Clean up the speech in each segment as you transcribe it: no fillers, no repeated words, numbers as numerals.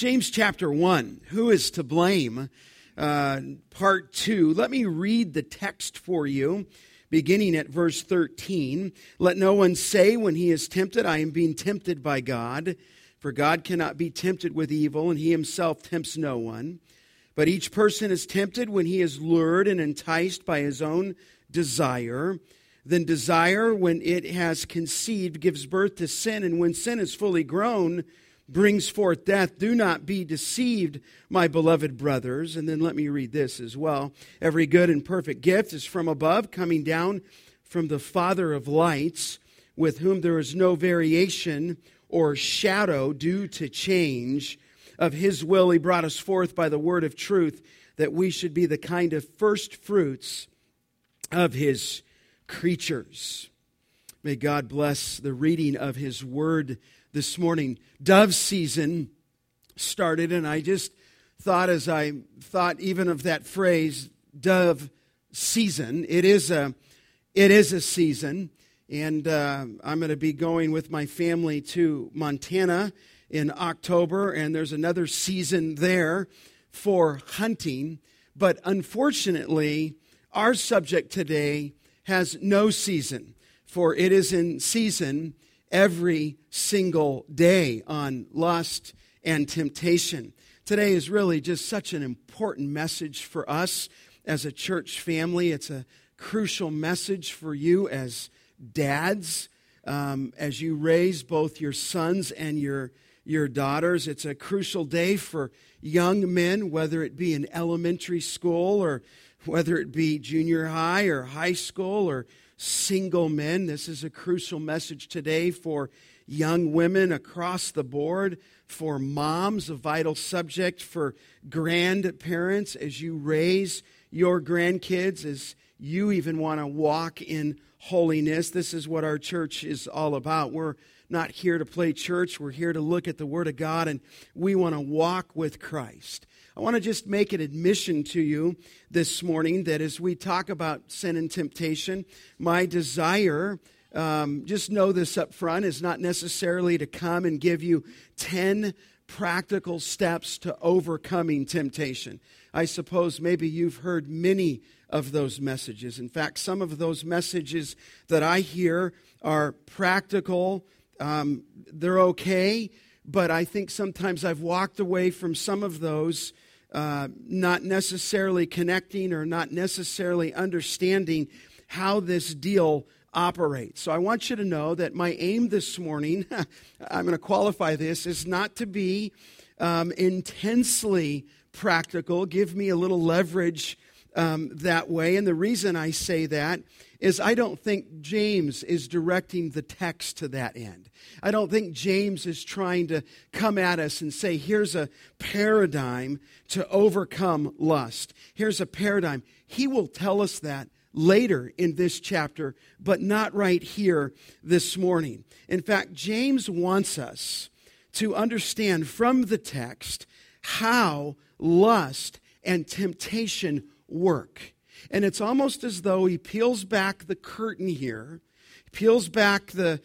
James chapter 1, who is to blame? Part 2. Let me read the text for you, beginning at verse 13. Let no one say when he is tempted, I am being tempted by God. For God cannot be tempted with evil, and he himself tempts no one. But each person is tempted when he is lured and enticed by his own desire. Then desire, when it has conceived, gives birth to sin, and when sin is fully grown, brings forth death. Do not be deceived, my beloved brothers. And then let me read this as well. Every good and perfect gift is from above, coming down from the Father of lights, with whom there is no variation or shadow due to change. Of his will he brought us forth by the word of truth, that we should be the kind of first fruits of his creatures. May God bless the reading of his word this morning. Dove season started, and I just thought, as I thought even of that phrase, dove season, it is a season. And I'm going to be going with my family to Montana in October, and there's another season there for hunting. But unfortunately, our subject today has no season, for it is in season every single day on lust and temptation. Today is really just such an important message for us as a church family. It's a crucial message for you as dads, as you raise both your sons and your daughters. It's a crucial day for young men, whether it be in elementary school or whether it be junior high or high school or single men. This is a crucial message today for young women across the board, for moms, a vital subject for grandparents as you raise your grandkids, as you even want to walk in holiness. This is what our church is all about. We're not here to play church. We're here to look at the Word of God, and we want to walk with Christ. I want to just make an admission to you this morning that as we talk about sin and temptation, my desire, just know this up front, is not necessarily to come and give you 10 practical steps to overcoming temptation. I suppose maybe you've heard many of those messages. In fact, some of those messages that I hear are practical. They're okay, but I think sometimes I've walked away from some of those not necessarily connecting or not necessarily understanding how this deal operate. So I want you to know that my aim this morning, I'm going to qualify this, is not to be intensely practical. Give me a little leverage that way. And the reason I say that is I don't think James is directing the text to that end. I don't think James is trying to come at us and say, here's a paradigm to overcome lust. Here's a paradigm. He will tell us that later in this chapter, but not right here this morning. In fact, James wants us to understand from the text how lust and temptation work. And it's almost as though he peels back the curtain here, peels back the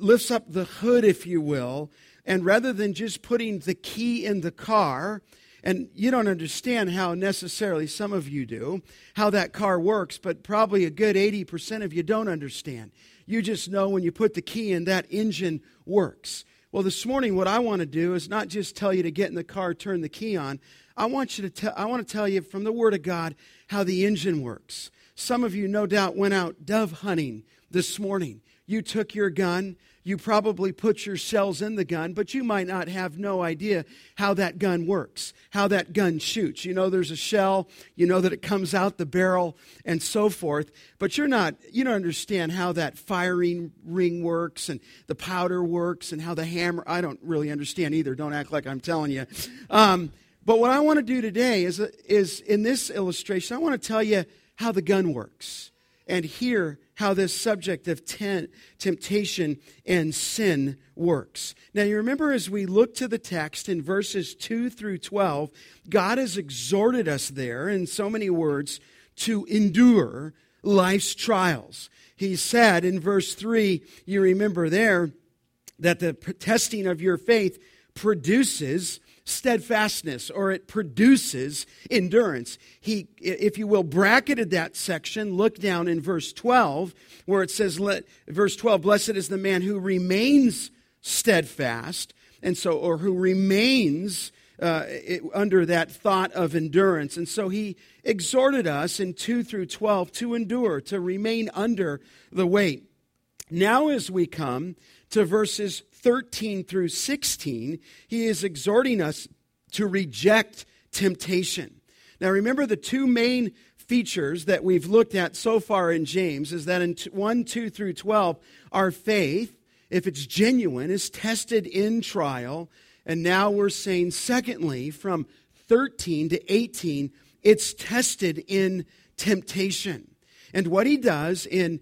lifts up the hood, if you will, and rather than just putting the key in the car. And you don't understand how necessarily, some of you do, how that car works, but probably a good 80% of you don't understand. You just know when you put the key in, that engine works. Well, this morning what I want to do is not just tell you to get in the car, turn the key on. I want to tell you from the Word of God how the engine works. Some of you no doubt went out dove hunting this morning. You took your gun, you probably put your shells in the gun, but you might not have no idea how that gun works, how that gun shoots. You know there's a shell, you know that it comes out the barrel and so forth, but you don't understand how that firing ring works and the powder works and how the hammer, I don't really understand either, don't act like I'm telling you. But what I want to do today is in this illustration, I want to tell you how the gun works. And hear how this subject of temptation and sin works. Now, you remember as we look to the text in verses 2 through 12, God has exhorted us there, in so many words, to endure life's trials. He said in verse 3, you remember there, that the testing of your faith produces steadfastness, or it produces endurance. He, if you will, bracketed that section. Look down in verse 12 where it says, verse 12, blessed is the man who remains steadfast, and so, or who remains under that thought of endurance. And so he exhorted us in 2 through 12 to endure, to remain under the weight. Now as we come to verses 13 through 16, he is exhorting us to reject temptation. Now remember, the two main features that we've looked at so far in James is that in 1, 2 through 12, our faith, if it's genuine, is tested in trial. And now we're saying, secondly, from 13 to 18, it's tested in temptation. And what he does in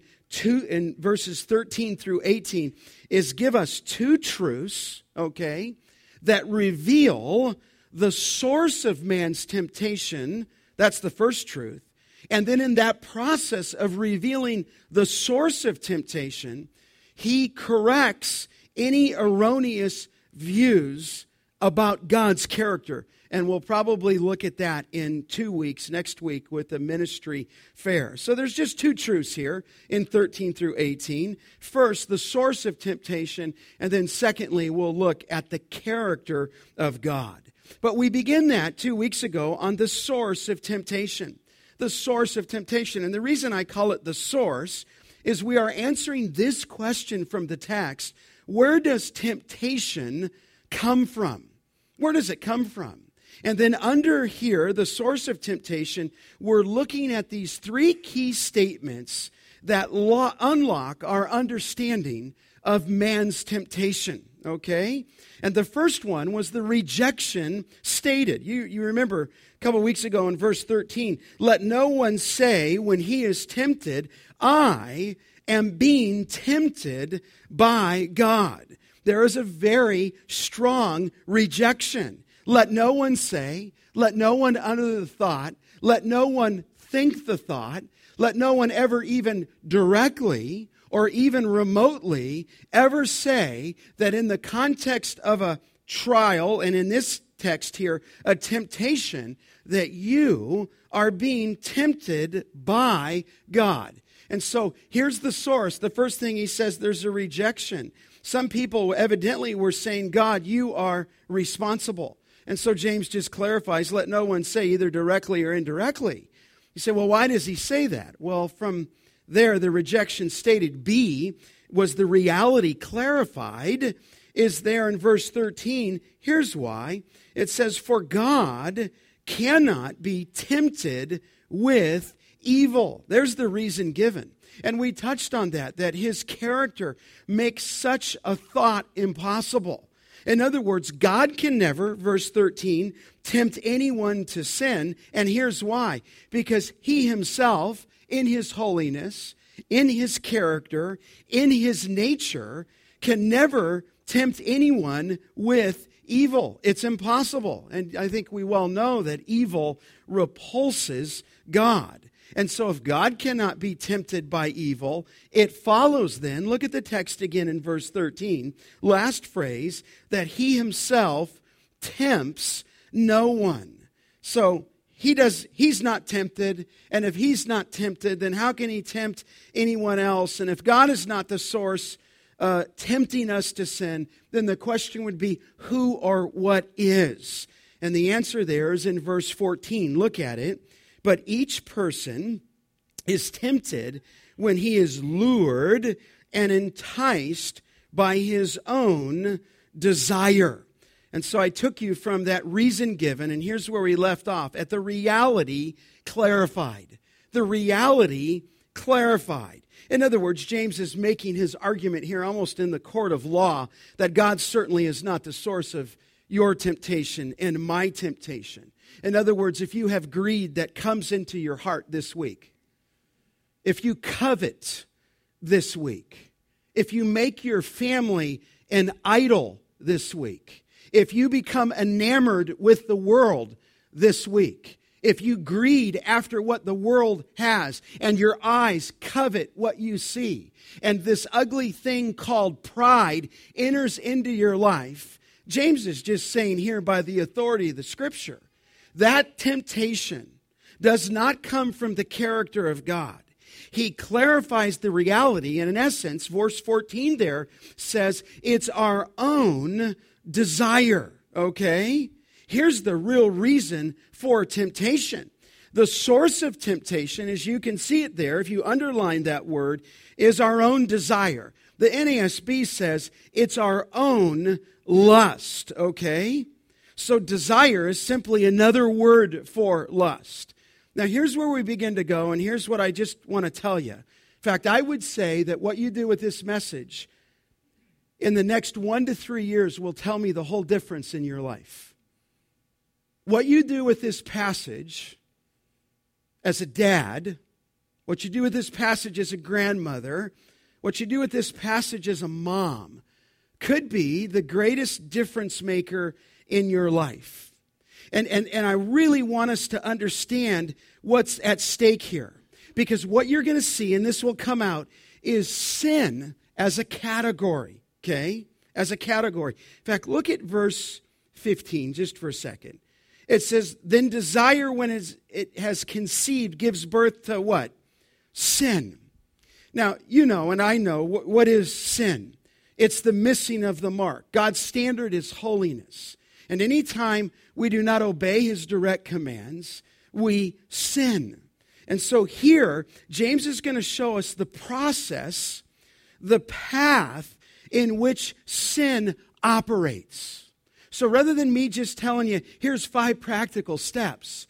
verses 13 through 18 is give us two truths, okay, that reveal the source of man's temptation. That's the first truth. And then in that process of revealing the source of temptation, he corrects any erroneous views about God's character. And we'll probably look at that in 2 weeks, next week, with the ministry fair. So there's just two truths here in 13 through 18. First, the source of temptation, and then secondly, we'll look at the character of God. But we begin that 2 weeks ago on the source of temptation. The source of temptation. And the reason I call it the source is we are answering this question from the text: where does temptation come from? Where does it come from? And then under here, the source of temptation, we're looking at these three key statements that unlock our understanding of man's temptation, okay? And the first one was the rejection stated. You remember a couple weeks ago in verse 13, let no one say when he is tempted, I am being tempted by God. There is a very strong rejection. Let no one say, let no one utter the thought, let no one think the thought, let no one ever even directly or even remotely ever say that in the context of a trial, and in this text here, a temptation, that you are being tempted by God. And so here's the source. The first thing he says, there's a rejection. Some people evidently were saying, God, you are responsible. And so James just clarifies, let no one say either directly or indirectly. You say, well, why does he say that? Well, from there, the rejection stated. B was the reality clarified is there in verse 13. Here's why. It says, for God cannot be tempted with evil. There's the reason given. And we touched on that his character makes such a thought impossible. In other words, God can never, verse 13, tempt anyone to sin. And here's why. Because he himself, in his holiness, in his character, in his nature, can never tempt anyone with evil. It's impossible. And I think we well know that evil repulses God. And so if God cannot be tempted by evil, it follows then, look at the text again in verse 13, last phrase, that he himself tempts no one. So he's not tempted, and if he's not tempted, then how can he tempt anyone else? And if God is not the source tempting us to sin, then the question would be, who or what is? And the answer there is in verse 14. Look at it. But each person is tempted when he is lured and enticed by his own desire. And so I took you from that reason given, and here's where we left off, at the reality clarified. The reality clarified. In other words, James is making his argument here almost in the court of law that God certainly is not the source of your temptation and my temptation. In other words, if you have greed that comes into your heart this week, if you covet this week, if you make your family an idol this week, if you become enamored with the world this week, if you greed after what the world has and your eyes covet what you see, and this ugly thing called pride enters into your life, James is just saying here, by the authority of the Scripture, that temptation does not come from the character of God. He clarifies the reality, and in essence, verse 14 there says, it's our own desire, okay? Here's the real reason for temptation. The source of temptation, as you can see it there, if you underline that word, is our own desire. The NASB says it's our own lust, okay? So desire is simply another word for lust. Now, here's where we begin to go, and here's what I just want to tell you. In fact, I would say that what you do with this message in the next 1 to 3 years will tell me the whole difference in your life. What you do with this passage as a dad, what you do with this passage as a grandmother, what you do with this passage as a mom could be the greatest difference maker in your life. And I really want us to understand what's at stake here. Because what you're going to see, and this will come out, is sin as a category, okay? As a category. In fact, look at verse 15 just for a second. It says, then desire, when it has conceived, gives birth to what? Sin. Now, you know, and I know, what is sin? It's the missing of the mark. God's standard is holiness. And any time we do not obey his direct commands, we sin. And so here, James is going to show us the process, the path in which sin operates. So rather than me just telling you, here's 5 practical steps,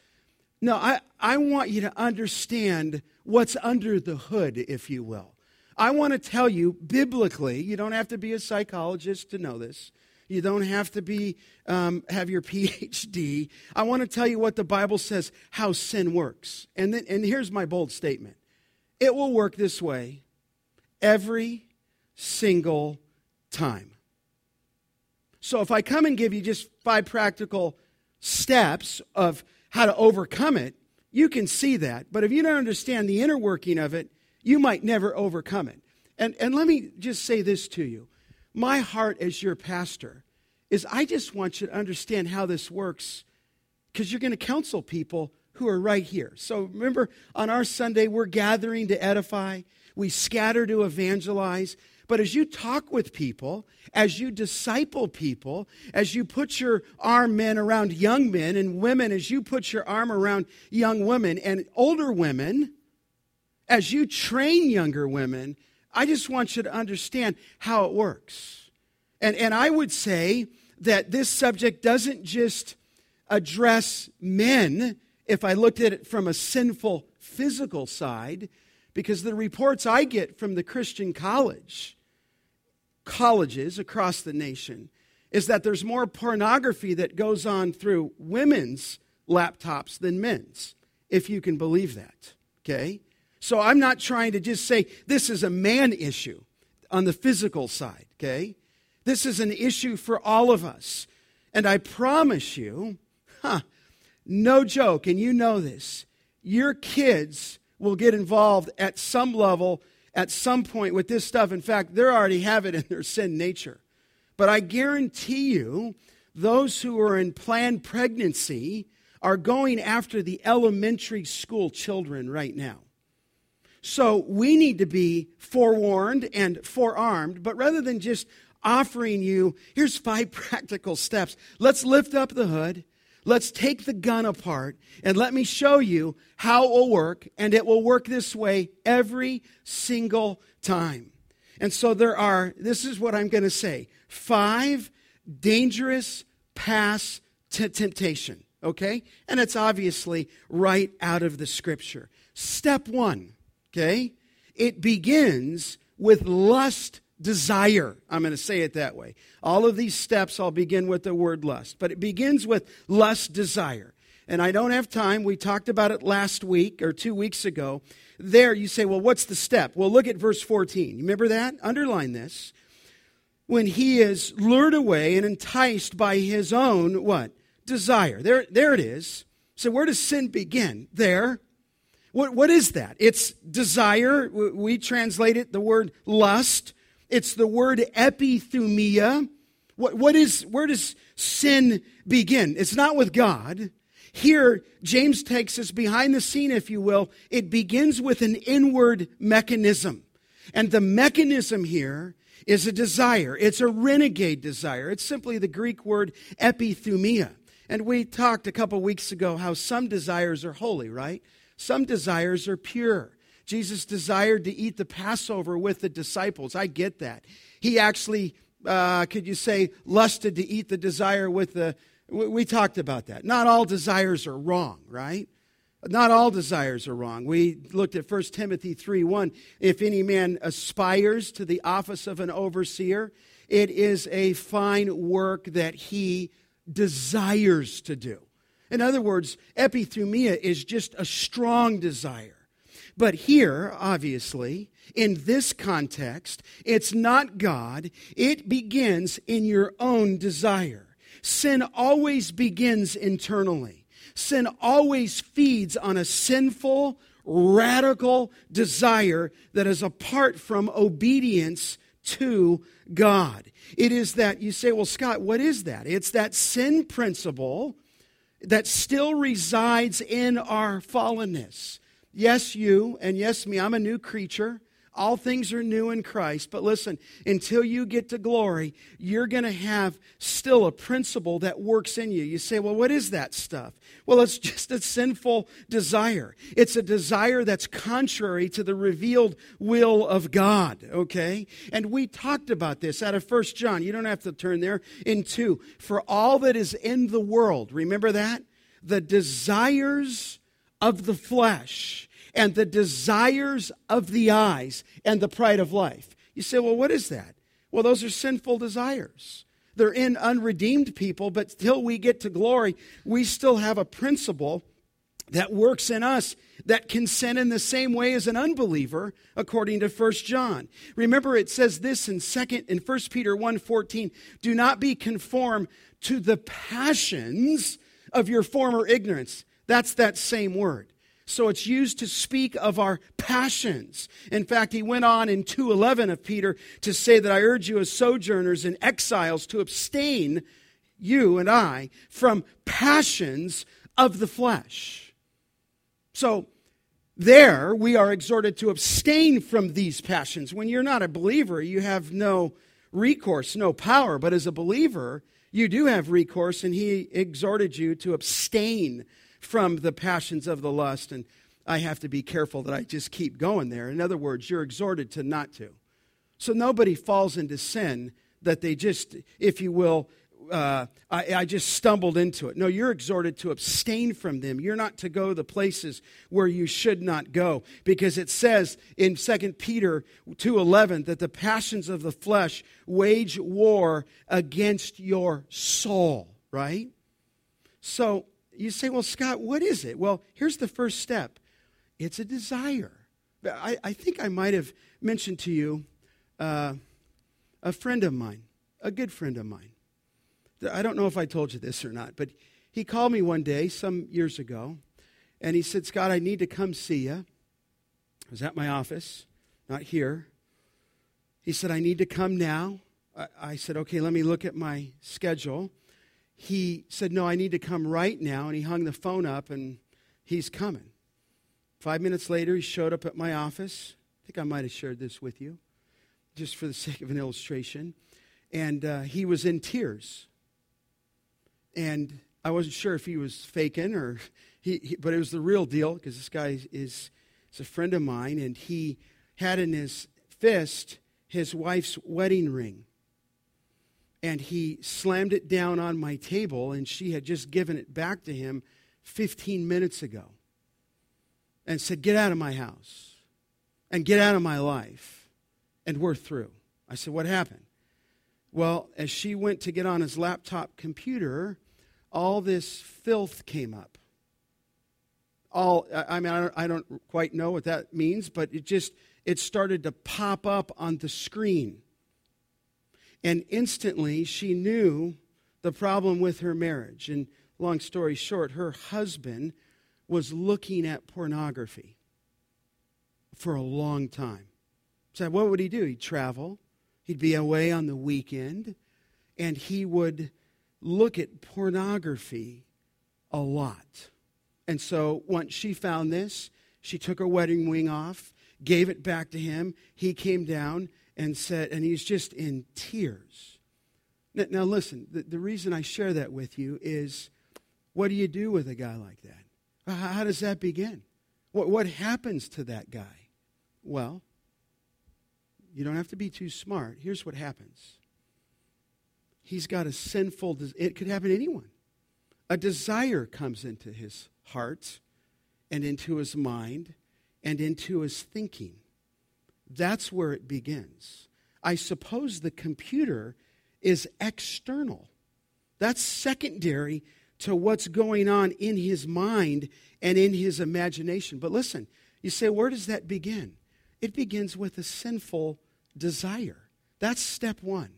no, I want you to understand what's under the hood, if you will. I want to tell you, biblically, you don't have to be a psychologist to know this. You don't have to be have your PhD. I want to tell you what the Bible says, how sin works. And here's my bold statement. It will work this way every single time. So if I come and give you just 5 practical steps of how to overcome it, you can see that. But if you don't understand the inner working of it, you might never overcome it. And let me just say this to you. My heart as your pastor is I just want you to understand how this works, because you're going to counsel people who are right here. So remember, on our Sunday, we're gathering to edify. We scatter to evangelize. But as you talk with people, as you disciple people, as you put your arm men around young men and women, as you put your arm around young women and older women, as you train younger women, I just want you to understand how it works. And I would say that this subject doesn't just address men, if I looked at it from a sinful physical side, because the reports I get from the Christian colleges across the nation is that there's more pornography that goes on through women's laptops than men's, if you can believe that, okay? So I'm not trying to just say this is a man issue on the physical side, okay? This is an issue for all of us. And I promise you, no joke, and you know this, your kids will get involved at some level, at some point with this stuff. In fact, they already have it in their sin nature. But I guarantee you, those who are in planned pregnancy are going after the elementary school children right now. So we need to be forewarned and forearmed, but rather than just offering you, here's 5 practical steps, let's lift up the hood, let's take the gun apart, and let me show you how it will work, and it will work this way every single time. And so this is what I'm going to say, 5 dangerous paths to temptation, okay? And it's obviously right out of the Scripture. Step 1. Okay? It begins with lust desire. I'm going to say it that way. All of these steps, I'll begin with the word lust. But it begins with lust desire. And I don't have time. We talked about it last week or 2 weeks ago. There you say, well, what's the step? Well, look at verse 14. You remember that? Underline this. When he is lured away and enticed by his own, what? Desire. There it is. So where does sin begin? There. What is that? It's desire. We translate it, the word lust. It's the word epithumia, Where does sin begin? It's not with God. Here, James takes us behind the scene, if you will. It begins with an inward mechanism. And the mechanism here is a desire. It's a renegade desire. It's simply the Greek word epithumia. And we talked a couple weeks ago how some desires are holy, right? Some desires are pure. Jesus desired to eat the Passover with the disciples. I get that. He actually, lusted to eat the desire with the... We talked about that. Not all desires are wrong, right? Not all desires are wrong. We looked at 1 Timothy 3:1. If any man aspires to the office of an overseer, it is a fine work that he desires to do. In other words, epithumia is just a strong desire. But here, obviously, in this context, it's not God. It begins in your own desire. Sin always begins internally. Sin always feeds on a sinful, radical desire that is apart from obedience to God. It is that, you say, well, Scott, what is that? It's that sin principle that still resides in our fallenness. Yes, you, and yes, me. I'm a new creature. All things are new in Christ. But listen, until you get to glory, you're going to have still a principle that works in you. You say, well, what is that stuff? Well, it's just a sinful desire. It's a desire that's contrary to the revealed will of God, okay? And we talked about this out of 1 John. You don't have to turn there. In 2, for all that is in the world, remember that? The desires of the flesh and the desires of the eyes, and the pride of life. You say, well, what is that? Well, those are sinful desires. They're in unredeemed people, but till we get to glory, we still have a principle that works in us that can sin in the same way as an unbeliever, according to 1 John. Remember, it says this in 1 Peter 1:14, do not be conformed to the passions of your former ignorance. That's that same word. So it's used to speak of our passions. In fact, he went on in 2:11 of Peter to say that I urge you as sojourners and exiles to abstain, you and I, from passions of the flesh. So there we are exhorted to abstain from these passions. When you're not a believer, you have no recourse, no power. But as a believer, you do have recourse, and he exhorted you to abstain from the passions of the lust, and I have to be careful that I just keep going there. In other words, you're exhorted to not to. So nobody falls into sin that they just, if you will, I just stumbled into it. No, you're exhorted to abstain from them. You're not to go the places where you should not go, because it says in 2 Peter 2:11 that the passions of the flesh wage war against your soul, right? So, you say, well, Scott, what is it? Well, here's the first step. It's a desire. I think I might have mentioned to you a friend of mine, a good friend of mine. I don't know if I told you this or not, but he called me one day some years ago, and he said, Scott, I need to come see you. I was at my office, not here. He said, I need to come now. I said, okay, let me look at my schedule. He said, no, I need to come right now, and he hung the phone up, and he's coming. 5 minutes later, he showed up at my office. I think I might have shared this with you, just for the sake of an illustration. And he was in tears. And I wasn't sure if he was faking, or but it was the real deal, because this guy is a friend of mine, and he had in his fist his wife's wedding ring. And he slammed it down on my table, and she had just given it back to him 15 minutes ago and said, get out of my house and get out of my life, and we're through. I said, what happened? Well, as she went to get on his laptop computer, all this filth came up. I don't quite know what that means, but it started to pop up on the screen. And instantly, she knew the problem with her marriage. And long story short, her husband was looking at pornography for a long time. So what would he do? He'd travel. He'd be away on the weekend. and he would look at pornography a lot. And so once she found this, she took her wedding ring off, gave it back to him. He came down and said, and he's just in tears. Now listen, the reason I share that with you is, what do you do with a guy like that? How does that begin? What happens to that guy? Well, you don't have to be too smart. Here's what happens. He's got a sinful, it could happen to anyone. A desire comes into his heart and into his mind and into his thinking. That's where it begins. I suppose the computer is external. That's secondary to what's going on in his mind and in his imagination. But listen, you say, where does that begin? It begins with a sinful desire. That's step one.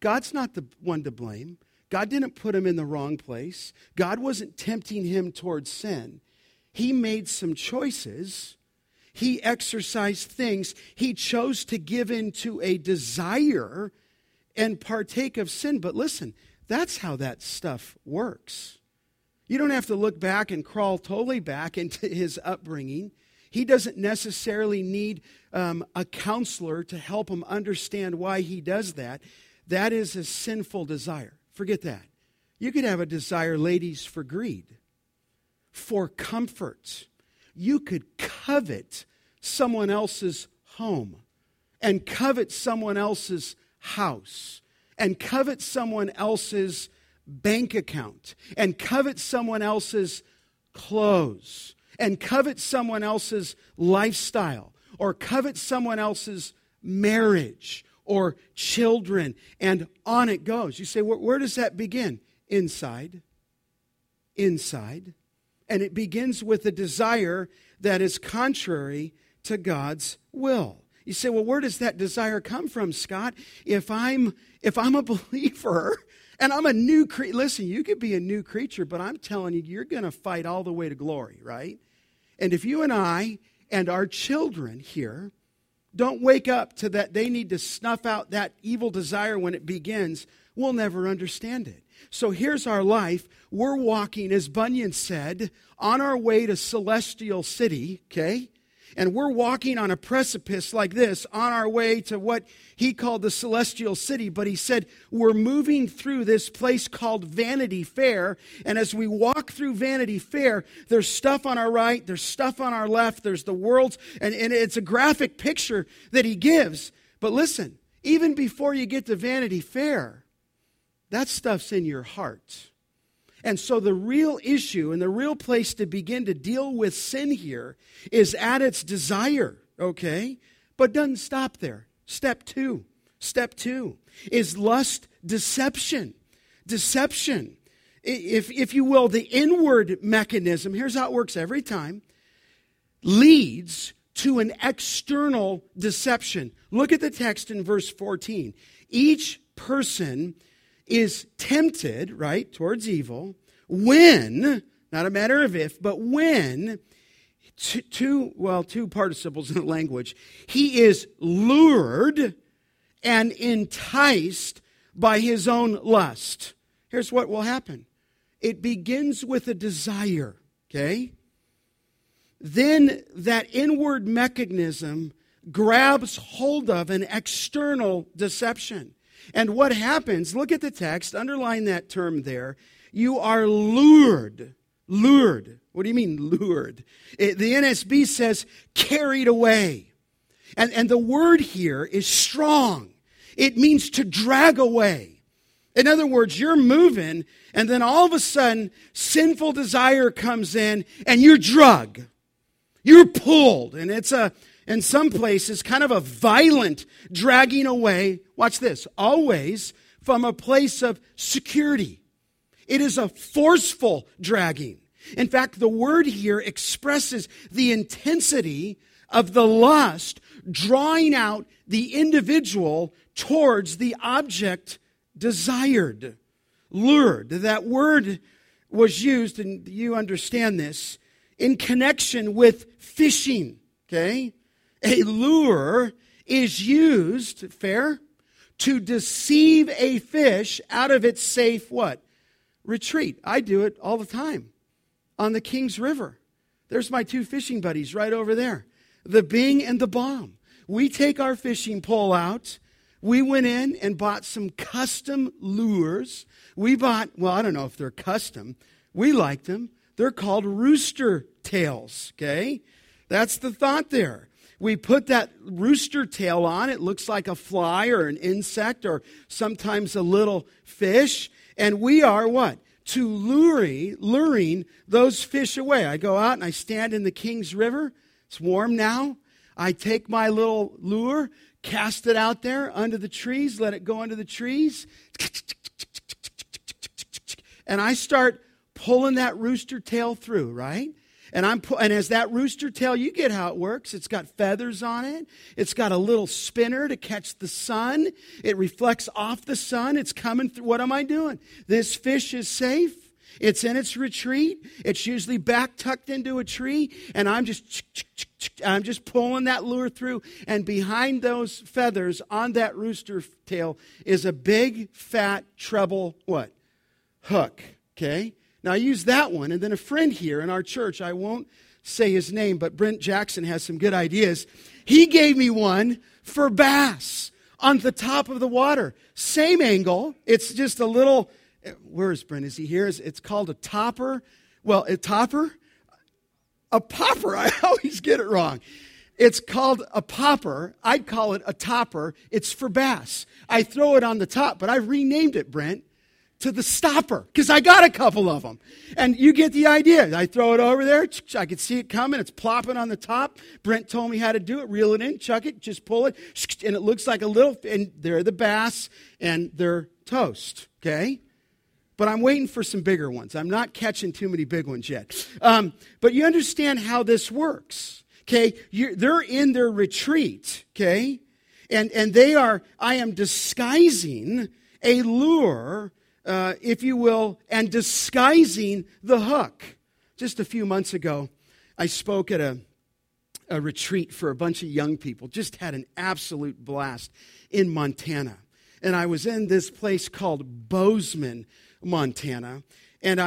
God's not the one to blame. God didn't put him in the wrong place. God wasn't tempting him towards sin. He made some choices. He exercised things. He chose to give in to a desire and partake of sin. But listen, that's how that stuff works. You don't have to look back and crawl totally back into his upbringing. He doesn't necessarily need a counselor to help him understand why he does that. That is a sinful desire. Forget that. You could have a desire, ladies, for greed, for comfort. You could covet someone else's home and covet someone else's house and covet someone else's bank account and covet someone else's clothes and covet someone else's lifestyle or covet someone else's marriage or children, and on it goes. You say, where does that begin? Inside. And it begins with a desire that is contrary to God's will. You say, well, where does that desire come from, Scott? If I'm a believer and I'm a new creature, listen, you could be a new creature, but I'm telling you, you're going to fight all the way to glory, right? And if you and I and our children here don't wake up to that they need to snuff out that evil desire when it begins, we'll never understand it. So here's our life. We're walking, as Bunyan said, on our way to Celestial City, okay? And we're walking on a precipice like this on our way to what he called the Celestial City. But he said, we're moving through this place called Vanity Fair. And as we walk through Vanity Fair, there's stuff on our right, there's stuff on our left, there's the world's, and it's a graphic picture that he gives. But listen, even before you get to Vanity Fair, that stuff's in your heart. And so the real issue and the real place to begin to deal with sin here is at its desire, okay? But doesn't stop there. Step two is lust, deception. Deception, if you will, the inward mechanism, here's how it works every time, leads to an external deception. Look at the text in verse 14. Each person is tempted, right, towards evil, when, not a matter of if, but when, two participles in the language, he is lured and enticed by his own lust. Here's what will happen. It begins with a desire, okay? Then that inward mechanism grabs hold of an external deception. And what happens, look at the text, underline that term there. You are lured. Lured. What do you mean lured? The NSB says carried away. And the word here is strong. It means to drag away. In other words, you're moving, and then all of a sudden, sinful desire comes in, and you're drugged. You're pulled, and it's in some places, kind of a violent dragging away, watch this, always from a place of security. It is a forceful dragging. In fact, the word here expresses the intensity of the lust drawing out the individual towards the object desired, lured. That word was used, and you understand this, in connection with fishing, okay? A lure is used, fair, to deceive a fish out of its safe what? Retreat. I do it all the time on the Kings River. There's my two fishing buddies right over there, the Bing and the Bomb. We take our fishing pole out. We went in and bought some custom lures. We bought, well, I don't know if they're custom. We like them. They're called rooster tails, okay? That's the thought there. We put that rooster tail on. It looks like a fly or an insect or sometimes a little fish. And we are what? To luring those fish away. I go out and I stand in the Kings River. It's warm now. I take my little lure, cast it out there under the trees, let it go under the trees, and I start pulling that rooster tail through, right? And as that rooster tail, you get how it works. It's got feathers on it. It's got a little spinner to catch the sun. It reflects off the sun. It's coming through. What am I doing? This fish is safe. It's in its retreat. It's usually back tucked into a tree, and I'm just pulling that lure through, and behind those feathers on that rooster tail is a big, fat, treble, what? Hook, okay? Now, I use that one, and then a friend here in our church, I won't say his name, but Brent Jackson has some good ideas. He gave me one for bass on the top of the water. Same angle. It's just a little, where is Brent? Is he here? It's called a topper. Well, a topper? A popper. I always get it wrong. It's called a popper. I'd call it a topper. It's for bass. I throw it on the top, but I renamed it, Brent, to the stopper, because I got a couple of them. And you get the idea. I throw it over there. I could see it coming. It's plopping on the top. Brent told me how to do it. Reel it in, chuck it, just pull it. And it looks like a little, and they're the bass, and they're toast, okay? But I'm waiting for some bigger ones. I'm not catching too many big ones yet. But you understand how this works, okay? They're in their retreat, okay? And they are, I am disguising a lure, if you will, and disguising the hook. Just a few months ago, I spoke at a retreat for a bunch of young people. Just had an absolute blast in Montana. And I was in this place called Bozeman, Montana. And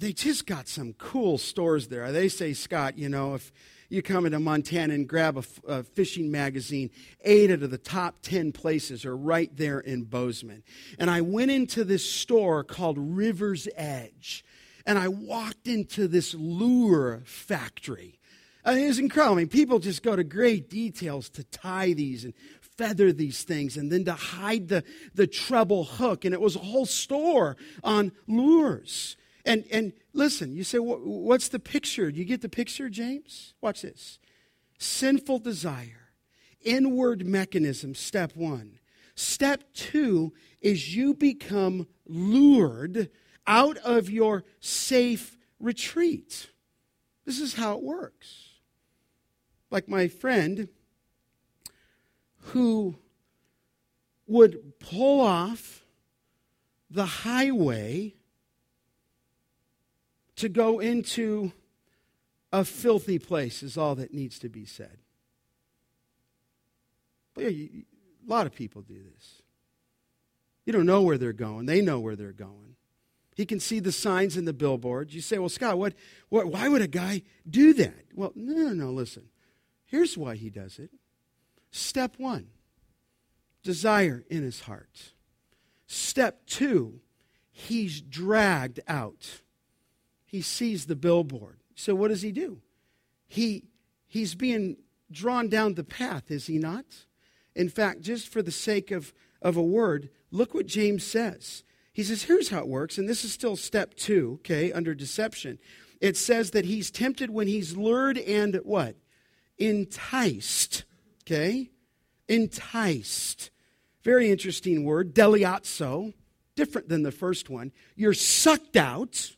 they just got some cool stores there. They say, Scott, you know, if you come into Montana and grab a fishing magazine, 8 out of the top 10 places are right there in Bozeman. And I went into this store called River's Edge, and I walked into this lure factory. It was incredible. I mean, people just go to great details to tie these and feather these things and then to hide the treble hook. And it was a whole store on lures. And listen, you say, what's the picture? Do you get the picture, James? Watch this. Sinful desire, inward mechanism, step 1. Step 2 is you become lured out of your safe retreat. This is how it works. Like my friend who would pull off the highway to go into a filthy place is all that needs to be said. But yeah, a lot of people do this. You don't know where they're going. They know where they're going. He can see the signs in the billboards. You say, well, Scott, why would a guy do that? Well, no, listen. Here's why he does it. Step 1, desire in his heart. Step 2, he's dragged out. He sees the billboard. So what does he do? He's being drawn down the path, is he not? In fact, just for the sake of a word, look what James says. He says, here's how it works, and this is still step 2, okay, under deception. It says that he's tempted when he's lured and what? Enticed, okay? Enticed. Very interesting word, deliazzo, different than the first one. You're sucked out.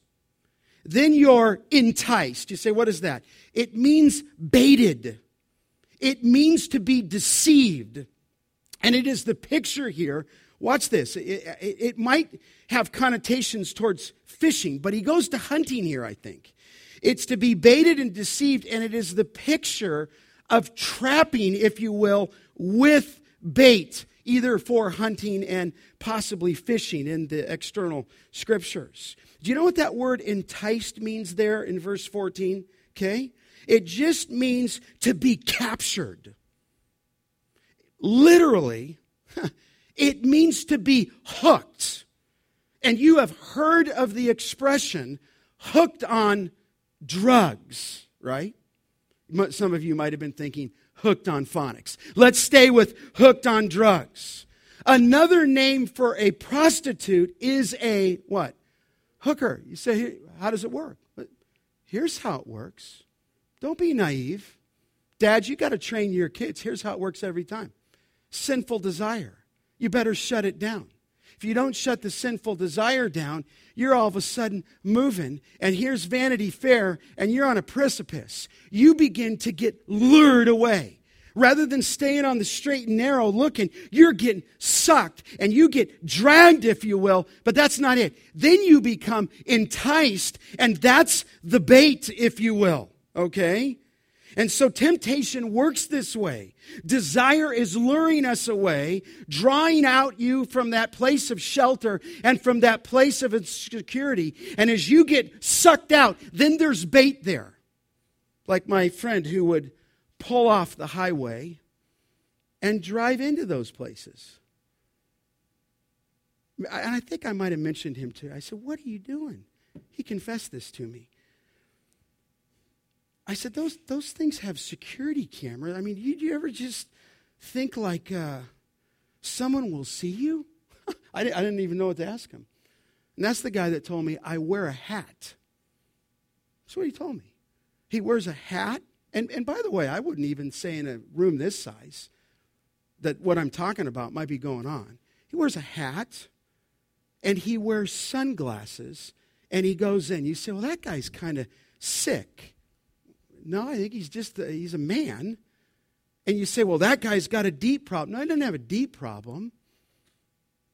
Then you're enticed. You say, what is that? It means baited. It means to be deceived. And it is the picture here. Watch this. It might have connotations towards fishing, but he goes to hunting here, I think. It's to be baited and deceived, and it is the picture of trapping, if you will, with bait. either for hunting and possibly fishing in the external scriptures. Do you know what that word enticed means there in verse 14? Okay? It just means to be captured. Literally, it means to be hooked. And you have heard of the expression, hooked on drugs, right? Some of you might have been thinking, hooked on phonics. Let's stay with hooked on drugs. Another name for a prostitute is a what? Hooker. You say, how does it work? Here's how it works. Don't be naive. Dad, you got to train your kids. Here's how it works every time. Sinful desire. You better shut it down. If you don't shut the sinful desire down, you're all of a sudden moving, and here's Vanity Fair, and you're on a precipice. You begin to get lured away. Rather than staying on the straight and narrow looking, you're getting sucked, and you get dragged, if you will, but that's not it. Then you become enticed, and that's the bait, if you will, okay? And so temptation works this way. Desire is luring us away, drawing out you from that place of shelter and from that place of insecurity. And as you get sucked out, then there's bait there. Like my friend who would pull off the highway and drive into those places. And I think I might have mentioned him too. I said, what are you doing? He confessed this to me. I said, those things have security cameras. I mean, do you ever just think like someone will see you? I didn't even know what to ask him. And that's the guy that told me, I wear a hat. That's what he told me. He wears a hat. And by the way, I wouldn't even say in a room this size that what I'm talking about might be going on. He wears a hat, and he wears sunglasses, and he goes in. You say, well, that guy's kind of sick. No, I think he's a man. And you say, well, that guy's got a deep problem. No, he doesn't have a deep problem.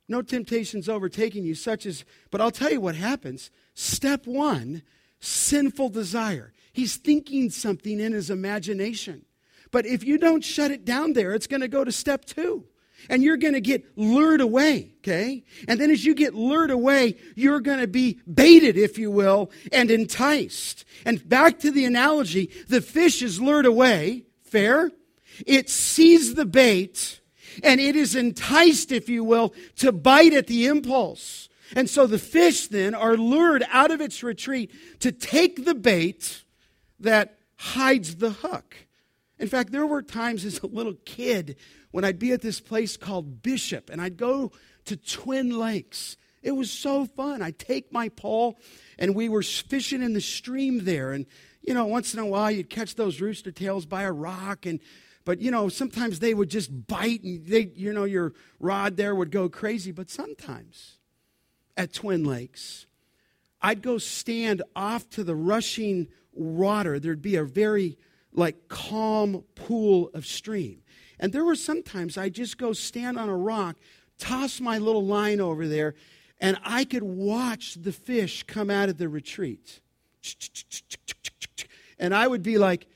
No temptation's overtaking you, such as, but I'll tell you what happens. Step one, sinful desire. He's thinking something in his imagination. But if you don't shut it down there, it's going to go to step two. And you're going to get lured away, okay? And then as you get lured away, you're going to be baited, if you will, and enticed. And back to the analogy, the fish is lured away, fair? It sees the bait, and it is enticed, if you will, to bite at the impulse. And so the fish then are lured out of its retreat to take the bait that hides the hook. In fact, there were times as a little kid when I'd be at this place called Bishop, and I'd go to Twin Lakes. It was so fun. I'd take my pole, and we were fishing in the stream there. And, you know, once in a while, you'd catch those rooster tails by a rock. But, you know, sometimes they would just bite, and, your rod there would go crazy. But sometimes at Twin Lakes, I'd go stand off to the rushing water. There'd be a very calm pool of stream. And there were sometimes I just go stand on a rock, toss my little line over there, and I could watch the fish come out of the retreat. And I would be like,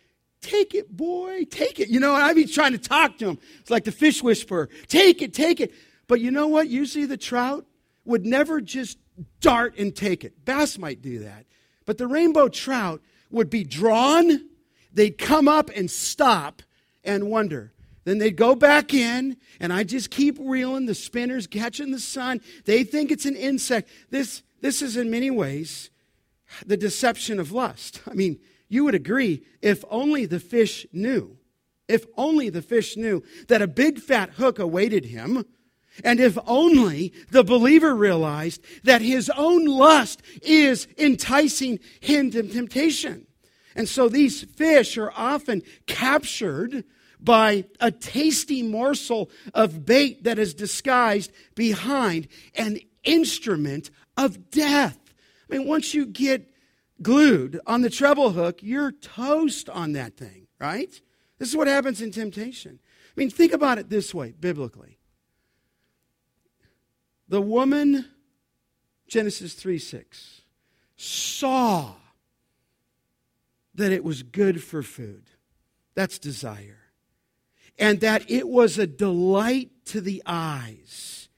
take it, boy, take it. You know, I'd be trying to talk to him. It's like the fish whisperer. Take it, take it. But you know what? Usually the trout would never just dart and take it. Bass might do that. But the rainbow trout would be drawn. They'd come up and stop and wonder. Then they'd go back in, and I just keep reeling, the spinners catching the sun. They think it's an insect. This is in many ways the deception of lust. I mean, you would agree if only the fish knew. If only the fish knew that a big fat hook awaited him. And if only the believer realized that his own lust is enticing him to temptation. And so these fish are often captured by a tasty morsel of bait that is disguised behind an instrument of death. I mean, once you get glued on the treble hook, you're toast on that thing, right? This is what happens in temptation. I mean, think about it this way, biblically. The woman, Genesis 3:6, saw that it was good for food. That's desire. and that it was a delight to the eyes,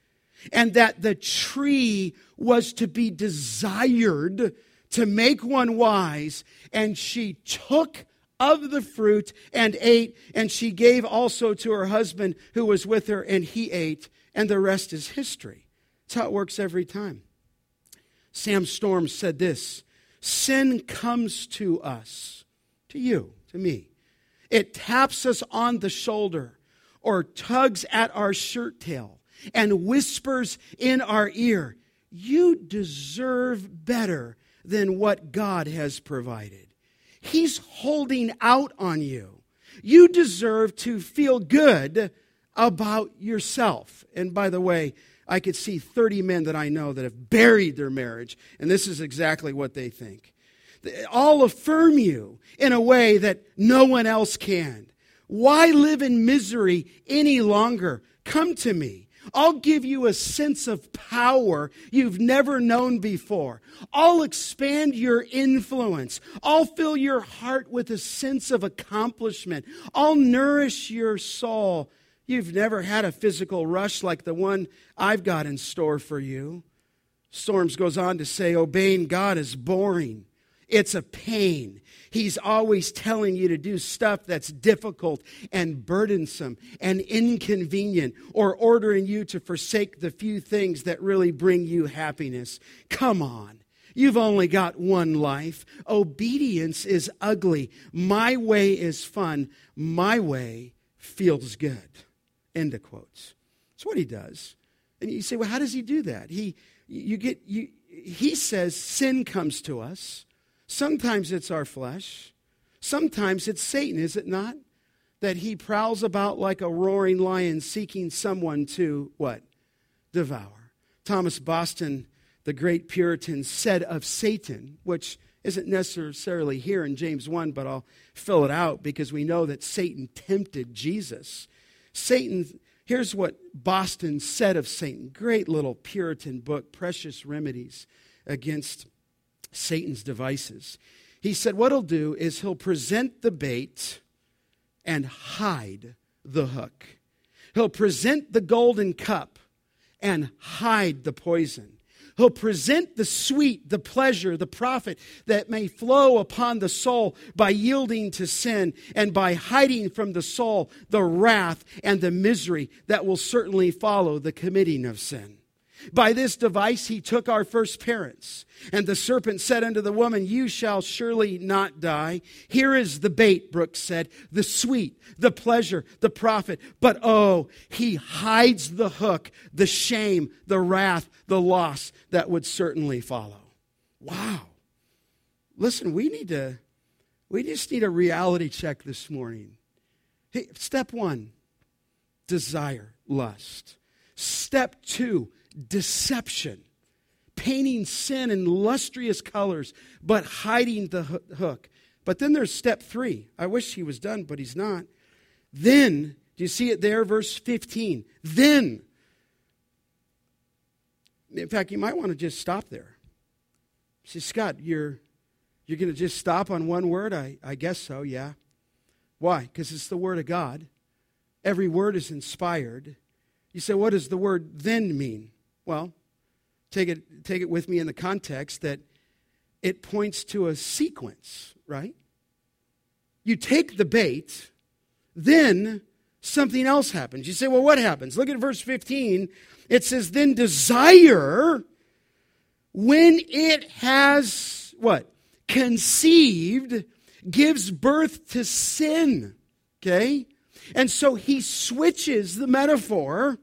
and that the tree was to be desired to make one wise. And she took of the fruit and ate, and she gave also to her husband who was with her, and he ate, and the rest is history. That's how it works every time. Sam Storm said this: sin comes to us, to you, to me. It taps us on the shoulder or tugs at our shirt tail and whispers in our ear, you deserve better than what God has provided. He's holding out on you. You deserve to feel good about yourself. And by the way, I could see 30 men that I know that have buried their marriage, and this is exactly what they think. They all affirm you in a way that no one else can. Why live in misery any longer? Come to me. I'll give you a sense of power you've never known before. I'll expand your influence. I'll fill your heart with a sense of accomplishment. I'll nourish your soul. You've never had a physical rush like the one I've got in store for you. Storms goes on to say, obeying God is boring. It's a pain. He's always telling you to do stuff that's difficult and burdensome and inconvenient, or ordering you to forsake the few things that really bring you happiness. Come on. You've only got one life. Obedience is ugly. My way is fun. My way feels good. End of quotes. That's what he does. And you say, well, how does he do that? He says sin comes to us. Sometimes it's our flesh. Sometimes it's Satan, is it not? That he prowls about like a roaring lion seeking someone to, what? Devour. Thomas Boston, the great Puritan, said of Satan, which isn't necessarily here in James 1, but I'll fill it out because we know that Satan tempted Jesus. Satan, here's what Boston said of Satan. Great little Puritan book, Precious Remedies Against Satan's Devices. He said what he'll do is he'll present the bait and hide the hook. He'll present the golden cup and hide the poison. He'll present the sweet, the pleasure, the profit that may flow upon the soul by yielding to sin, and by hiding from the soul the wrath and the misery that will certainly follow the committing of sin. By this device he took our first parents. And the serpent said unto the woman, you shall surely not die. Here is the bait, Brooks said, the sweet, the pleasure, the profit. But oh, he hides the hook, the shame, the wrath, the loss that would certainly follow. Wow. Listen, we just need a reality check this morning. Hey, step one, desire, lust. Step two, deception, painting sin in lustrous colors, but hiding the hook. But then there's step three. I wish he was done, but he's not. Then, do you see it there? Verse 15. Then, in fact, you might want to just stop there. See, Scott, you're going to just stop on one word? I guess so, yeah. Why? Because it's the Word of God. Every word is inspired. You say, what does the word then mean? Well, take it with me in the context that it points to a sequence, right? You take the bait, then something else happens. You say, well, what happens? Look at verse 15. It says, then desire, when it has, what? Conceived, gives birth to sin, okay? And so he switches the metaphor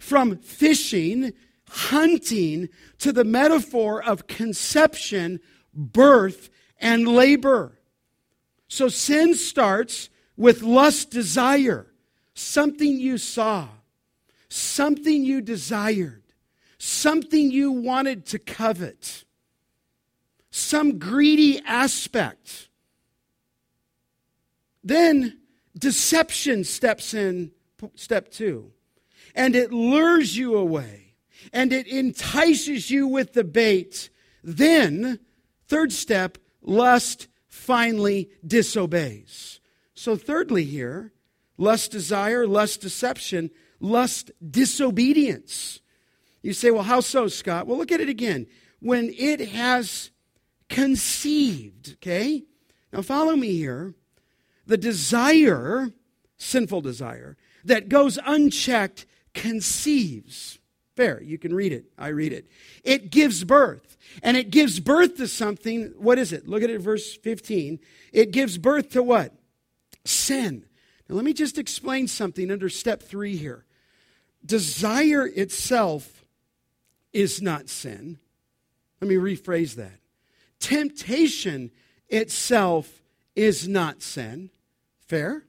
from fishing, hunting, to the metaphor of conception, birth, and labor. So sin starts with lust, desire, something you saw, something you desired, something you wanted to covet, some greedy aspect. Then deception steps in, step two. And it lures you away, and it entices you with the bait. Then, third step, lust finally disobeys. So thirdly here, Lust, desire, lust, deception, lust, disobedience. You say, well, how so, Scott? Well, look at it again. When it has conceived, okay? Now follow me here. The desire, sinful desire, that goes unchecked conceives. Fair, you can read it. I read it. It gives birth. And it gives birth to something. What is it? Look at it, verse 15. It gives birth to what? Sin. Now let me just explain something under step 3 here. Desire itself is not sin. Let me rephrase that. Temptation itself is not sin. Fair?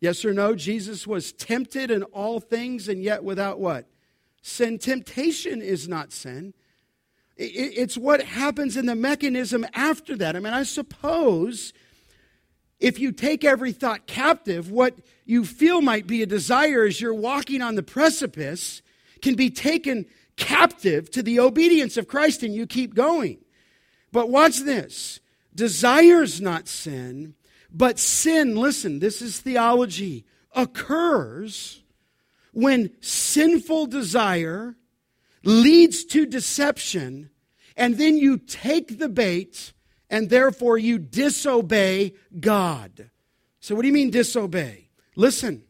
Yes or no? Jesus was tempted in all things and yet without what? Sin. Temptation is not sin. It's what happens in the mechanism after that. I mean, I suppose if you take every thought captive, what you feel might be a desire as you're walking on the precipice can be taken captive to the obedience of Christ and you keep going. But watch this. Desire's not sin, but sin, listen, this is theology, occurs when sinful desire leads to deception, and then you take the bait, and therefore you disobey God. So what do you mean disobey? Listen,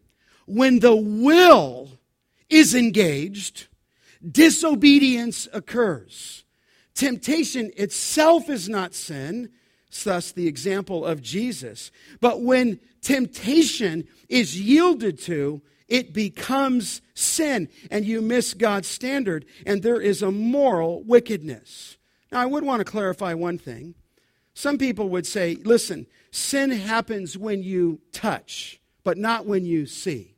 when the will is engaged, disobedience occurs. Temptation itself is not sin, thus the example of Jesus. But when temptation is yielded to, it becomes sin, and you miss God's standard, and there is a moral wickedness. Now, I would want to clarify one thing. Some people would say, listen, sin happens when you touch, but not when you see.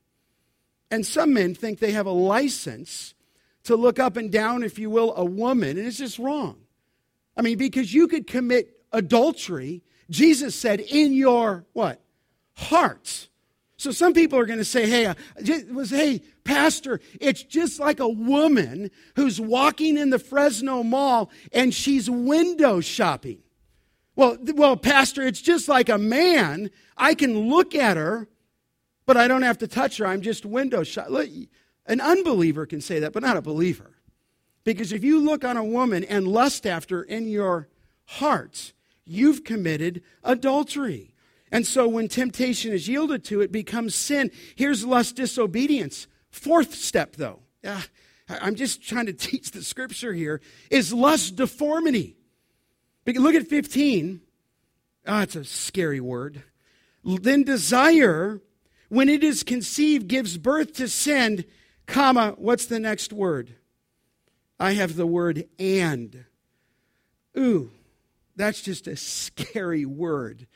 And some men think they have a license to look up and down, if you will, a woman, and it's just wrong. I mean, because you could commit adultery, Jesus said, in your, what? Heart. So some people are going to say, hey, pastor, it's just like a woman who's walking in the Fresno Mall and she's window shopping. Well, pastor, it's just like a man. I can look at her, but I don't have to touch her. I'm just window shopping. An unbeliever can say that, but not a believer. Because if you look on a woman and lust after her in your hearts, you've committed adultery. And so when temptation is yielded to, it becomes sin. Here's lust, disobedience. Fourth step, though. I'm just trying to teach the scripture here, is lust deformity. Look at 15. It's a scary word. Then desire, when it is conceived, gives birth to sin, comma, what's the next word? I have the word and. Ooh. That's just a scary word.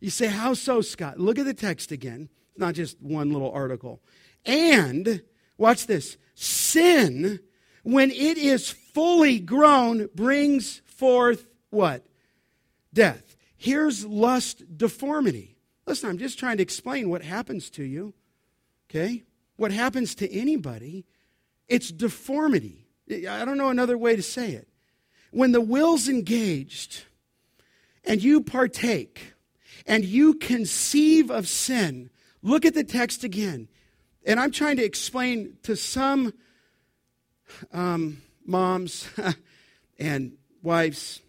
You say, how so, Scott? Look at the text again. It's not just one little article. And, watch this, sin, when it is fully grown, brings forth what? Death. Here's lust deformity. Listen, I'm just trying to explain what happens to you, okay? What happens to anybody, it's deformity. I don't know another way to say it. When the will's engaged, and you partake, and you conceive of sin. Look at the text again. And I'm trying to explain to some moms and wives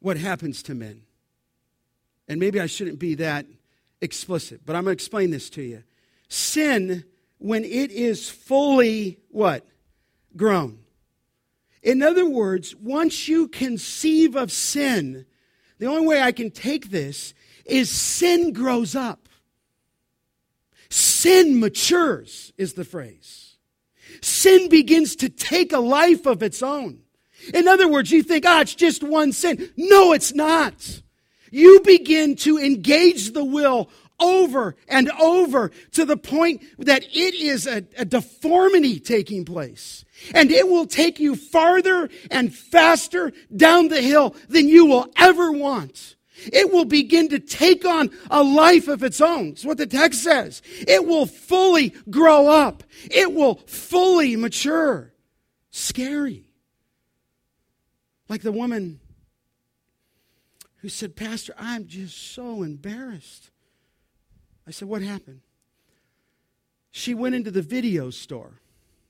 what happens to men. And maybe I shouldn't be that explicit, but I'm going to explain this to you. Sin, when it is fully, what? Grown. In other words, once you conceive of sin, the only way I can take this is sin grows up. Sin matures is the phrase. Sin begins to take a life of its own. In other words, you think, it's just one sin. No, it's not. You begin to engage the will over and over to the point that it is a deformity taking place. And it will take you farther and faster down the hill than you will ever want. It will begin to take on a life of its own. That's what the text says. It will fully grow up. It will fully mature. Scary. Like the woman who said, Pastor, I'm just so embarrassed. I said, what happened? she went into the video store.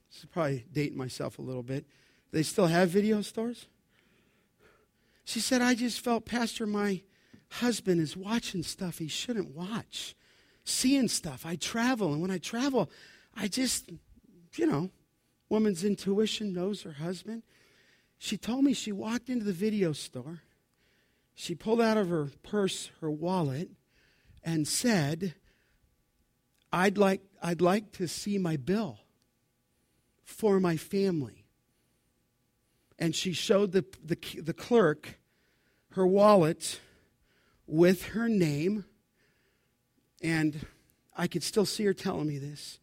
This is probably dating myself a little bit. They still have video stores? She said, I just felt, Pastor, my husband is watching stuff he shouldn't watch, seeing stuff. I travel, and when I travel, I just, you know, woman's intuition knows her husband. She told me she walked into the video store. She pulled out of her purse her wallet and said, I'd like to see my bill for my family. And she showed the clerk her wallet with her name, and I could still see her telling me this.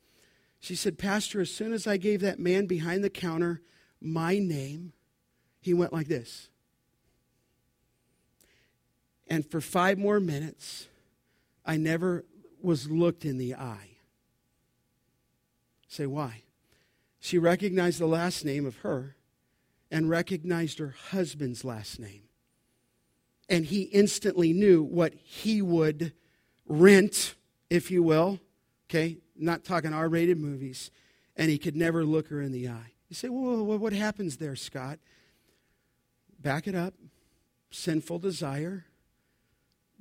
She said, Pastor, as soon as I gave that man behind the counter my name, he went like this. And for 5 more minutes, I never was looked in the eye. Say, why? She recognized the last name of her and recognized her husband's last name. And he instantly knew what he would rent, if you will. Okay, not talking R-rated movies. And he could never look her in the eye. You say, well, what happens there, Scott? Back it up. Sinful desire.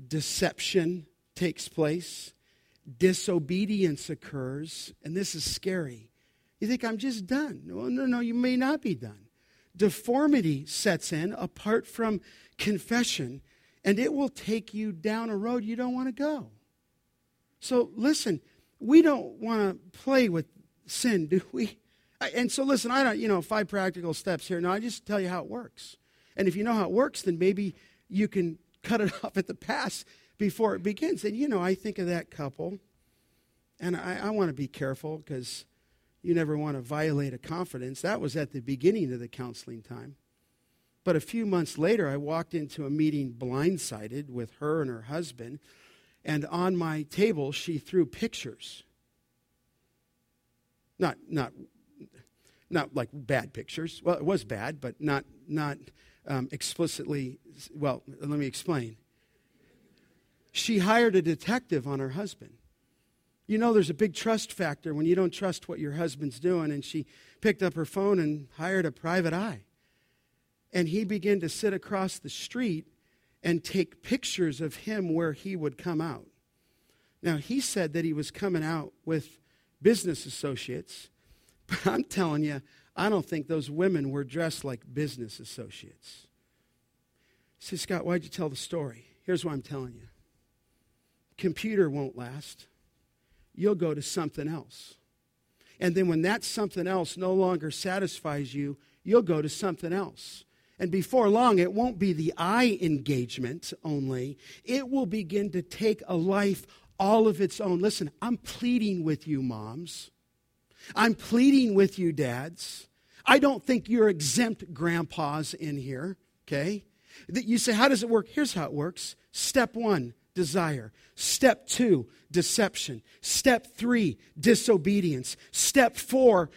Deception takes place. Disobedience occurs. And this is scary. You think, I'm just done. Well, no, you may not be done. Deformity sets in apart from confession, and it will take you down a road you don't want to go. So listen, we don't want to play with sin, do we? And so listen, I don't, 5 practical steps here. No, I just tell you how it works. And if you know how it works, then maybe you can cut it off at the pass before it begins. And I think of that couple, and I want to be careful because you never want to violate a confidence. That was at the beginning of the counseling time. But a few months later, I walked into a meeting blindsided with her and her husband. And on my table, she threw pictures. Not like bad pictures. Well, it was bad, but not explicitly. Well, let me explain. She hired a detective on her husband. There's a big trust factor when you don't trust what your husband's doing. And she picked up her phone and hired a private eye. And he began to sit across the street and take pictures of him where he would come out. Now, he said that he was coming out with business associates. But I'm telling you, I don't think those women were dressed like business associates. Say, Scott, why'd you tell the story? Here's why I'm telling you. Computer won't last. You'll go to something else. And then when that something else no longer satisfies you, you'll go to something else. And before long, it won't be the eye engagement only. It will begin to take a life all of its own. Listen, I'm pleading with you, moms. I'm pleading with you, dads. I don't think you're exempt, grandpas, in here, okay? You say, how does it work? Here's how it works. Step 1. Desire. Step 2, deception. Step 3, disobedience. Step 4,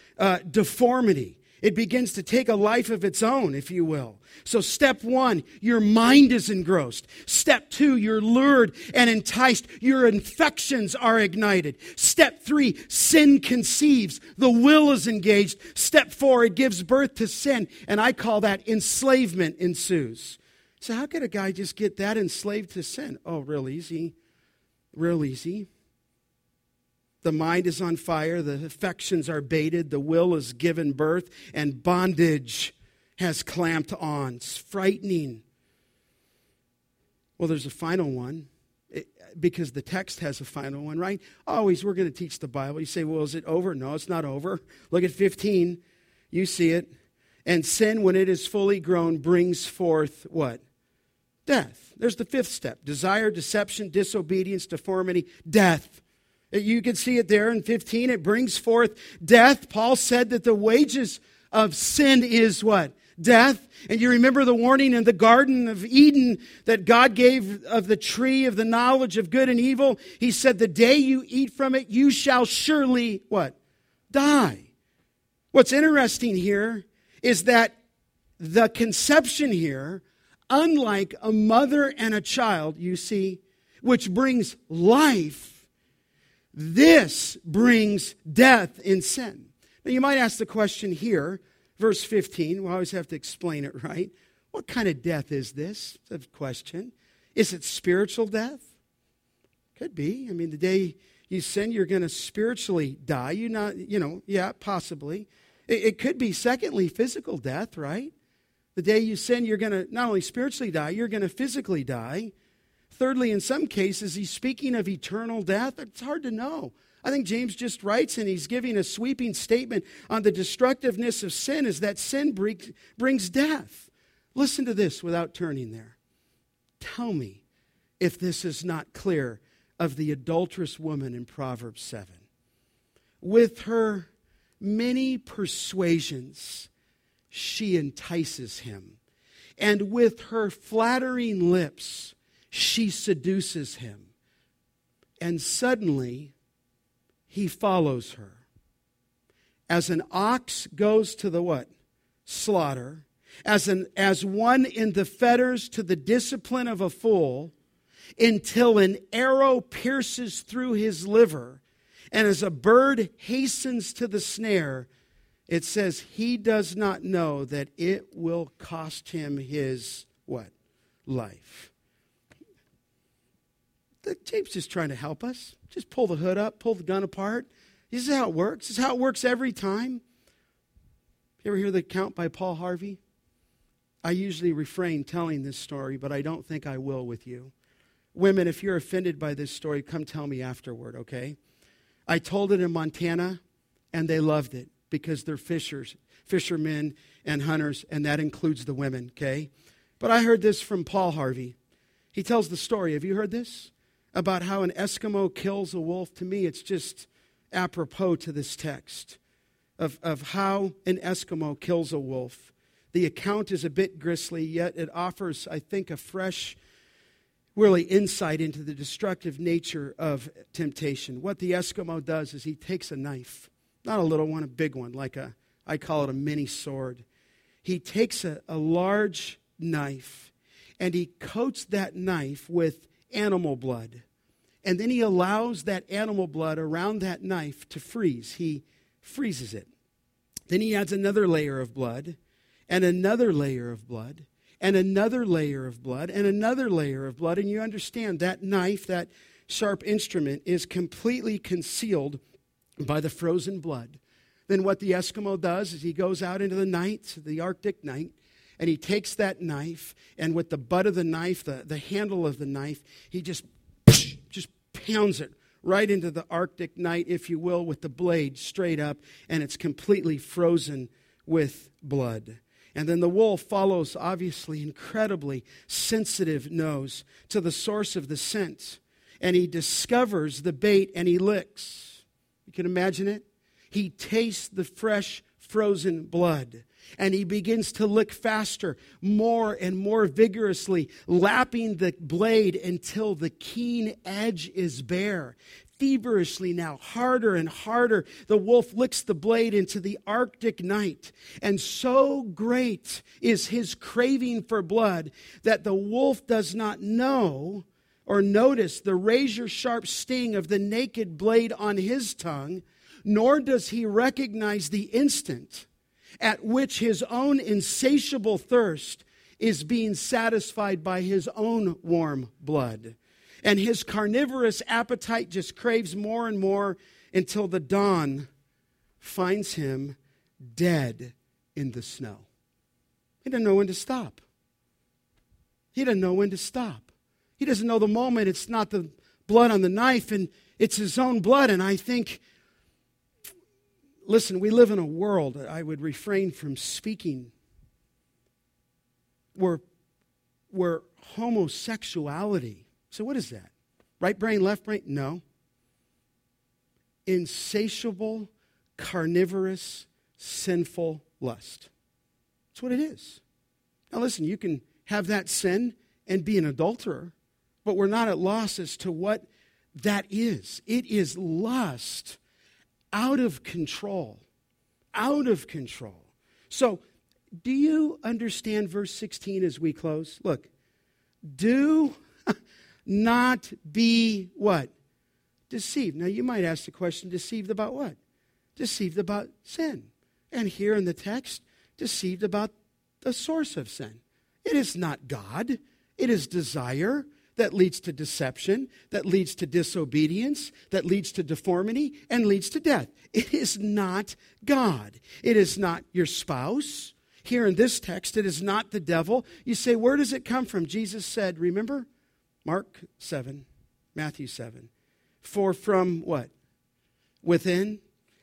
deformity. It begins to take a life of its own, if you will. So step 1, your mind is engrossed. Step 2, you're lured and enticed. Your infections are ignited. Step 3, sin conceives. The will is engaged. Step 4, it gives birth to sin. And I call that enslavement ensues. So how could a guy just get that enslaved to sin? Oh, real easy. Real easy. The mind is on fire. The affections are baited. The will is given birth. And bondage has clamped on. It's frightening. Well, there's a final one. Because the text has a final one, right? Always, we're going to teach the Bible. You say, well, is it over? No, it's not over. Look at 15. You see it. And sin, when it is fully grown, brings forth what? Death. There's the 5th step. Desire, deception, disobedience, deformity, death. You can see it there in 15. It brings forth death. Paul said that the wages of sin is what? Death. And you remember the warning in the Garden of Eden that God gave of the tree of the knowledge of good and evil. He said, the day you eat from it, you shall surely what? Die. What's interesting here is that the conception here, unlike a mother and a child, you see, which brings life, This brings death in sin. Now, you might ask the question here, verse 15. We'll always have to explain it, right? What kind of death is this? That's a question. Is it spiritual death? Could be. I mean, the day you sin, you're going to spiritually die. Possibly. It could be, secondly, physical death, right? The day you sin, you're going to not only spiritually die, you're going to physically die. Thirdly, in some cases, he's speaking of eternal death. It's hard to know. I think James just writes, and he's giving a sweeping statement on the destructiveness of sin, is that sin brings death. Listen to this without turning there. Tell me if this is not clear of the adulterous woman in Proverbs 7. With her many persuasions, she entices him, and with her flattering lips, she seduces him, and suddenly he follows her. As an ox goes to the what? Slaughter. As one in the fetters to the discipline of a fool, until an arrow pierces through his liver, and as a bird hastens to the snare, it says he does not know that it will cost him his what? Life. James is trying to help us. Just pull the hood up, pull the gun apart. This is how it works. This is how it works every time. You ever hear the account by Paul Harvey? I usually refrain telling this story, but I don't think I will with you. Women, if you're offended by this story, come tell me afterward, okay? I told it in Montana, and they loved it because they're fishermen and hunters, and that includes the women, okay? But I heard this from Paul Harvey. He tells the story. Have you heard this? About how an Eskimo kills a wolf. To me, it's just apropos to this text of how an Eskimo kills a wolf. The account is a bit grisly, yet it offers, I think, a fresh, really, insight into the destructive nature of temptation. What the Eskimo does is he takes a knife, not a little one, a big one, I call it a mini sword. He takes a large knife, and he coats that knife with animal blood. And then he allows that animal blood around that knife to freeze. He freezes it. Then he adds another layer of blood, and another layer of blood, and another layer of blood, and another layer of blood. And you understand that knife, that sharp instrument, is completely concealed by the frozen blood. Then what the Eskimo does is he goes out into the night, the Arctic night, and he takes that knife, and with the butt of the knife, the handle of the knife, he just pounds it right into the Arctic night, if you will, with the blade straight up, and it's completely frozen with blood. And then the wolf follows, obviously, incredibly sensitive nose to the source of the scent, and he discovers the bait, and he licks. You can imagine it? He tastes the fresh, frozen blood. And he begins to lick faster, more and more vigorously, lapping the blade until the keen edge is bare. Feverishly now, harder and harder, the wolf licks the blade into the Arctic night. And so great is his craving for blood that the wolf does not know or notice the razor-sharp sting of the naked blade on his tongue, nor does he recognize the instant at which his own insatiable thirst is being satisfied by his own warm blood. And his carnivorous appetite just craves more and more until the dawn finds him dead in the snow. He doesn't know when to stop. He doesn't know when to stop. He doesn't know the moment. It's not the blood on the knife, and it's his own blood, and I think... Listen, we live in a world, I would refrain from speaking, where homosexuality, so what is that? Right brain, left brain? No. Insatiable, carnivorous, sinful lust. That's what it is. Now listen, you can have that sin and be an adulterer, but we're not at loss as to what that is. It is lust. Out of control. So, do you understand verse 16 as we close? Look, do not be what? deceived. Now, you might ask the question, deceived about what? Deceived about sin. And here in the text, deceived about the source of sin. It is not God. It is desire that leads to deception, that leads to disobedience, that leads to deformity, and leads to death. It is not God. It is not your spouse. Here in this text, it is not the devil. You say, where does it come from? Jesus said, remember? Mark 7, Matthew 7. For from what? Within,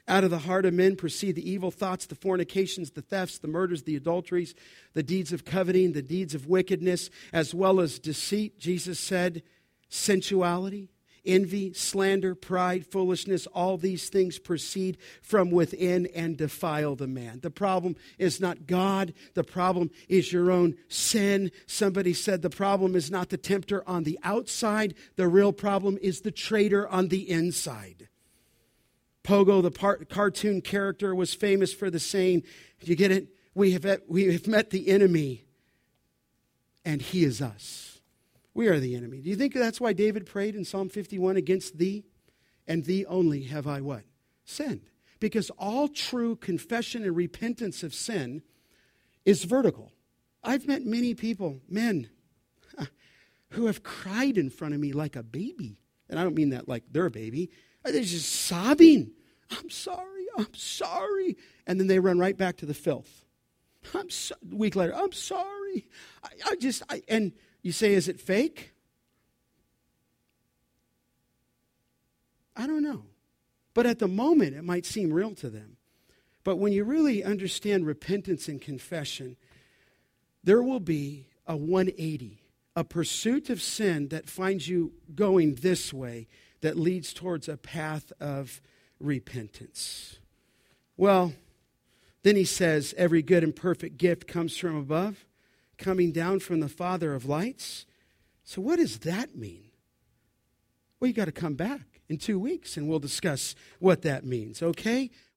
out of the heart of men proceed the evil thoughts, the fornications, the thefts, the murders, the adulteries, the deeds of coveting, the deeds of wickedness, as well as deceit. Jesus said, sensuality, envy, slander, pride, foolishness, all these things proceed from within and defile the man. The problem is not God. The problem is your own sin. Somebody said the problem is not the tempter on the outside. The real problem is the traitor on the inside. Pogo, the cartoon character, was famous for the saying, you get it? We have met the enemy, and he is us. We are the enemy. Do you think that's why David prayed in Psalm 51, against thee and thee only have I what? Sinned. Because all true confession and repentance of sin is vertical. I've met many people, men, who have cried in front of me like a baby. And I don't mean that like they're a baby. They're just sobbing. I'm sorry. I'm sorry. And then they run right back to the filth. A week later, I'm sorry. I you say, is it fake? I don't know. But at the moment, it might seem real to them. But when you really understand repentance and confession, there will be a 180, a pursuit of sin that finds you going this way that leads towards a path of repentance. Well, then he says, every good and perfect gift comes from above, coming down from the Father of lights. So what does that mean? Well, you got to come back in 2 weeks and we'll discuss what that means, okay?